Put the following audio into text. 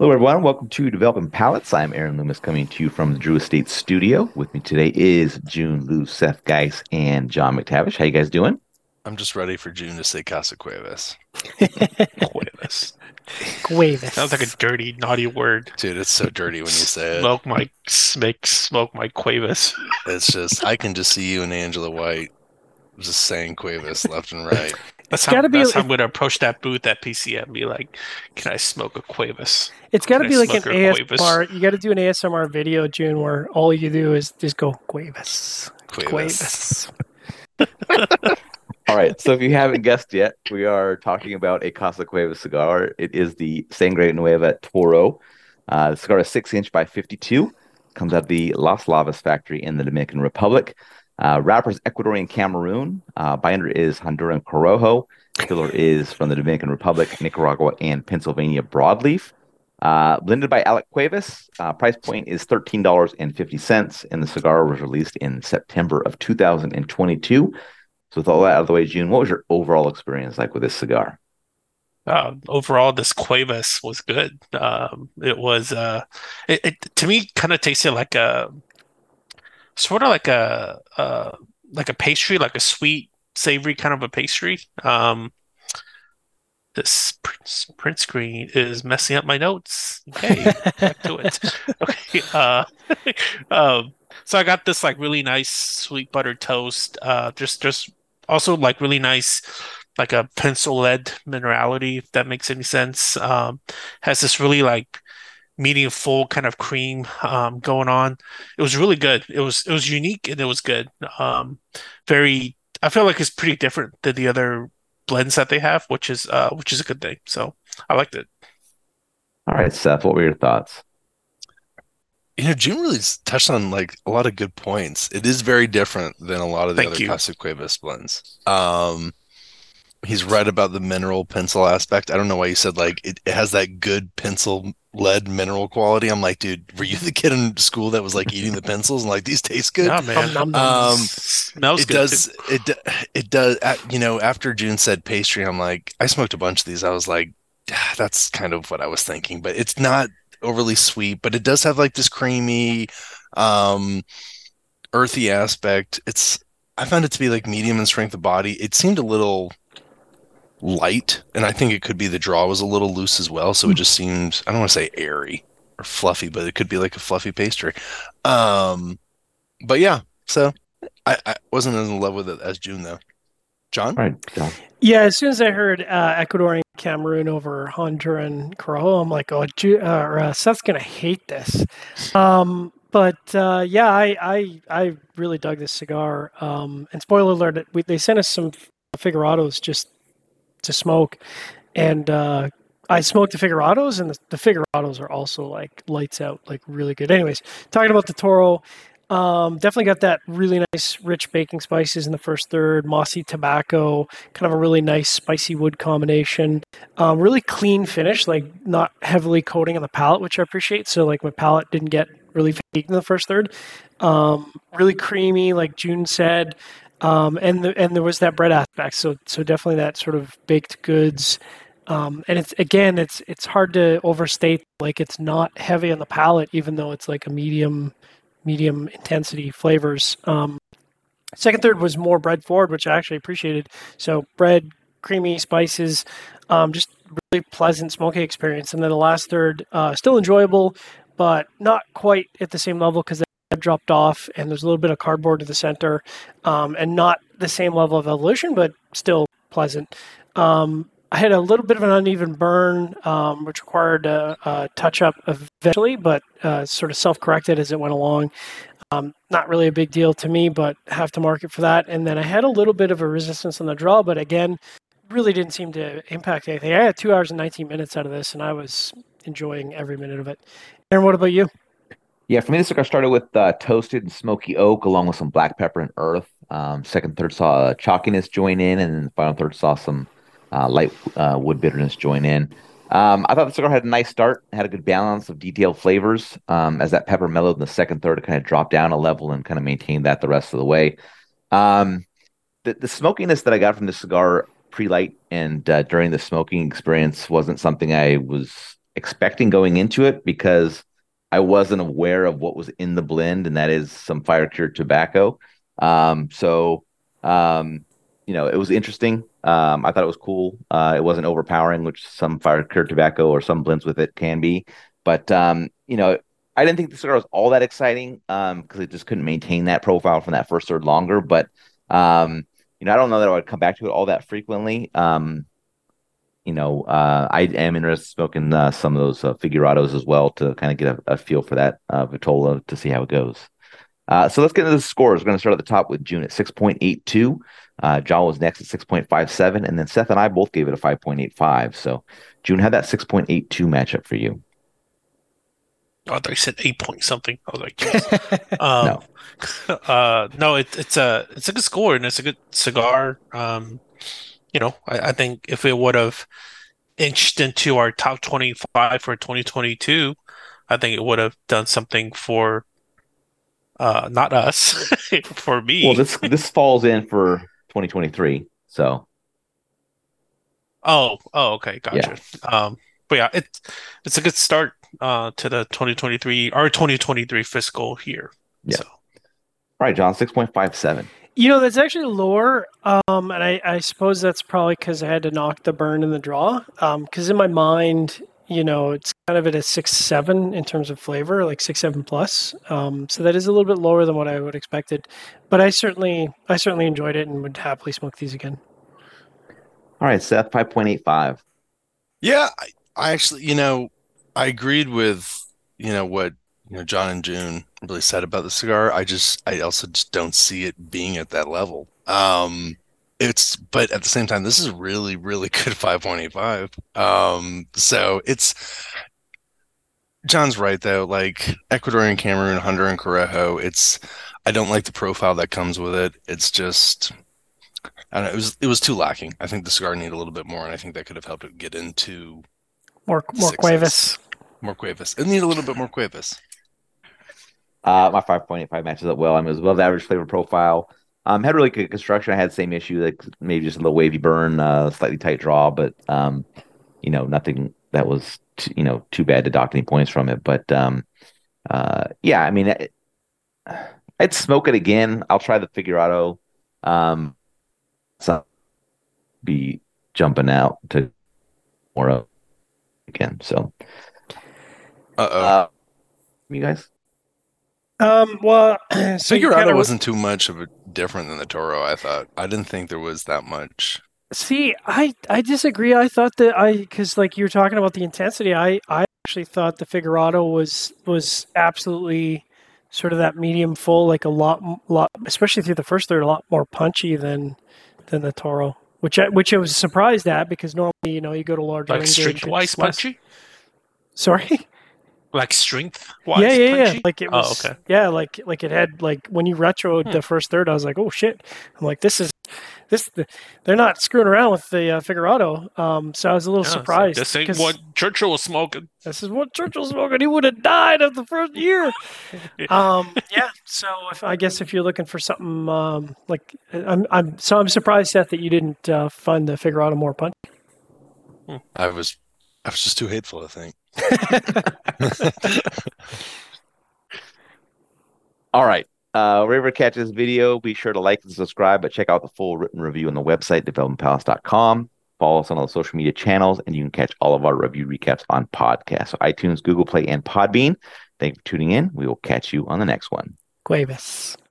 Hello, everyone. Welcome to Developing Palettes. I'm Aaron Loomis coming to you from the Drew Estate studio. With me today is June, Lou, Seth, Geis, and John McTavish. How you guys doing? I'm just ready for June to say Casa Cuevas. Cuevas. Cuevas. Sounds like a dirty, naughty word. Dude, it's so dirty when you say smoke it. Smoke my Cuevas. It's just, I can just see you and Angela White just saying Cuevas left and right. That's how I'm going to approach that booth at PCM and be like, can I smoke a Cuevas? It's got to be like an ASMR. You got to do an ASMR video, June, where all you do is just go Cuevas. Cuevas. All right. So if you haven't guessed yet, we are talking about a Casa Cuevas cigar. It is the Sangre Nueva Toro. The cigar is 6" x 52. Comes out of the Las Lavas factory in the Dominican Republic. Wrapper is Ecuadorian Cameroon. Binder is Honduran Corojo. Filler is from the Dominican Republic, Nicaragua, and Pennsylvania broadleaf. Blended by Alec Cuevas. Price point is $13.50, and the cigar was released in September of 2022. So with all that out of the way, June, what was your overall experience like with this cigar? Overall, this Cuevas was good. It to me kind of tasted like a sort of like a pastry, like a sweet, savory kind of a pastry. This print screen is messing up my notes. Okay, back to it. Okay. So I got this like really nice sweet buttered toast. Just also like really nice, like a pencil-led minerality, if that makes any sense. Has this really like medium full kind of cream going on. It was really good. It was unique and it was good. I feel like it's pretty different than the other blends that they have, which is a good thing. So I liked it. All right, Seth, what were your thoughts? June really touched on like a lot of good points. It is very different than a lot of the other Casa Cuevas blends. He's right about the mineral pencil aspect. I don't know why you said like it has that good pencil lead mineral quality. I'm like, dude, were you the kid in school that was like eating the pencils and like these taste good? Yeah, man. Smells good. It does. After June said pastry, I'm like, I smoked a bunch of these. I was like, that's kind of what I was thinking, but it's not overly sweet, but it does have like this creamy, earthy aspect. I found it to be like medium in strength of body. It seemed a little light, and I think it could be the draw was a little loose as well, so it just seems, I don't want to say airy or fluffy, but it could be like a fluffy pastry. But yeah, so I wasn't as in love with it as June though. John? All right, John. Yeah, as soon as I heard Ecuadorian Cameroon over Honduran Corojo, I'm like, Seth's gonna hate this. I really dug this cigar. And spoiler alert, they sent us some Figurados just to smoke, and I smoked the Figurados, and the Figurados are also like lights out, like really good. Anyways, talking about the Toro, definitely got that really nice rich baking spices in the first third, mossy tobacco, kind of a really nice spicy wood combination, really clean finish, like not heavily coating on the palate, which I appreciate. So like my palate didn't get really fatigued in the first third. Really creamy, like June said. And there was that bread aspect, so definitely that sort of baked goods, and it's hard to overstate, like it's not heavy on the palate, even though it's like a medium intensity flavors. Second third was more bread forward, which I actually appreciated. So bread, creamy spices, just really pleasant smoking experience, and then the last third still enjoyable, but not quite at the same level because dropped off, and there's a little bit of cardboard to the center, and not the same level of evolution, but still pleasant. I had a little bit of an uneven burn, which required a touch-up eventually, but sort of self-corrected as it went along. Not really a big deal to me, but have to market for that. And then I had a little bit of a resistance on the draw, but again, really didn't seem to impact anything. I had 2 hours and 19 minutes out of this, and I was enjoying every minute of it. Aaron, what about you? Yeah, for me, this cigar started with toasted and smoky oak, along with some black pepper and earth. Second, third saw chalkiness join in, and then the final third saw some light wood bitterness join in. I thought the cigar had a nice start, had a good balance of detailed flavors. As that pepper mellowed in the second third, it kind of dropped down a level and kind of maintained that the rest of the way. The smokiness that I got from this cigar pre-light and during the smoking experience wasn't something I was expecting going into it because I wasn't aware of what was in the blend, and that is some fire-cured tobacco. You know, it was interesting. I thought it was cool. It wasn't overpowering, which some fire-cured tobacco or some blends with it can be. But, you know, I didn't think the cigar was all that exciting because it just couldn't maintain that profile from that first third longer. But, you know, I don't know that I would come back to it all that frequently. You know, I am interested in smoking some of those Figurados as well to kind of get a feel for that Vitola to see how it goes. So let's get into the scores. We're going to start at the top with June at 6.82. John was next at 6.57. And then Seth and I both gave it a 5.85. So June had that 6.82 matchup for you. Oh, I thought you said 8 point something. I was like, yes. No, it's a good score and it's a good cigar. You know, I think if it would have inched into our top 25 for 2022, I think it would have done something for not us, for me. Well, this falls in for 2023, so. Oh, okay, gotcha. Yeah. But yeah, it's a good start to the 2023 or 2023 fiscal year. Yeah. So. All right, John, 6.57. You know, that's actually lower, and I suppose that's probably because I had to knock the burn and the draw, because in my mind, you know, it's kind of at a 6.7 in terms of flavor, like 6.7 plus, so that is a little bit lower than what I would have expected, but I certainly enjoyed it and would happily smoke these again. All right, Seth, 5.85. Yeah, I actually, you know, I agreed with, you know, what, you know, John and June really said about the cigar. I also just don't see it being at that level. But at the same time, this is really, really good 5.85. So it's, John's right though. Like Ecuadorian Cameroon, Honduran Corojo. I don't like the profile that comes with it. It's just, I don't know. It was too lacking. I think the cigar needed a little bit more, and I think that could have helped it get into more Cuevas. More Cuevas. It needed a little bit more Cuevas. My 5.85 matches up well. I mean, it was above average flavor profile. Had really good construction. I had the same issue, like maybe just a little wavy burn, slightly tight draw, but you know, nothing that was too bad to dock any points from it. But yeah, I mean, I'd smoke it again. I'll try the Figurado. So be jumping out to more again. So, you guys. Well, so Figurado wasn't too much of a different than the Toro. I thought. I didn't think there was that much. See, I disagree. I thought that because like you were talking about the intensity, I actually thought the Figurado was absolutely sort of that medium full, like a lot, especially through the first third, a lot more punchy than the Toro, which I was surprised at because normally you know you go to larger like strength-wise punchy. Sorry. Like strength wise, yeah. Like it was, oh, okay. Yeah, like it had like when you retroed the first third, I was like, oh shit! I'm like, this is they're not screwing around with the Figurado. So I was a little surprised. Like, this ain't what Churchill was smoking. This is what Churchill was smoking. He would have died of the first year. Yeah. So I guess if you're looking for something like I'm surprised, Seth, that you didn't find the Figurado more punchy. I was just too hateful, I think. All right. Wherever you catch this video, be sure to like and subscribe, but check out the full written review on the website, developmentpalettes.com. Follow us on all the social media channels, and you can catch all of our review recaps on podcasts. So iTunes, Google Play, and Podbean. Thank you for tuning in. We will catch you on the next one. Cuevas.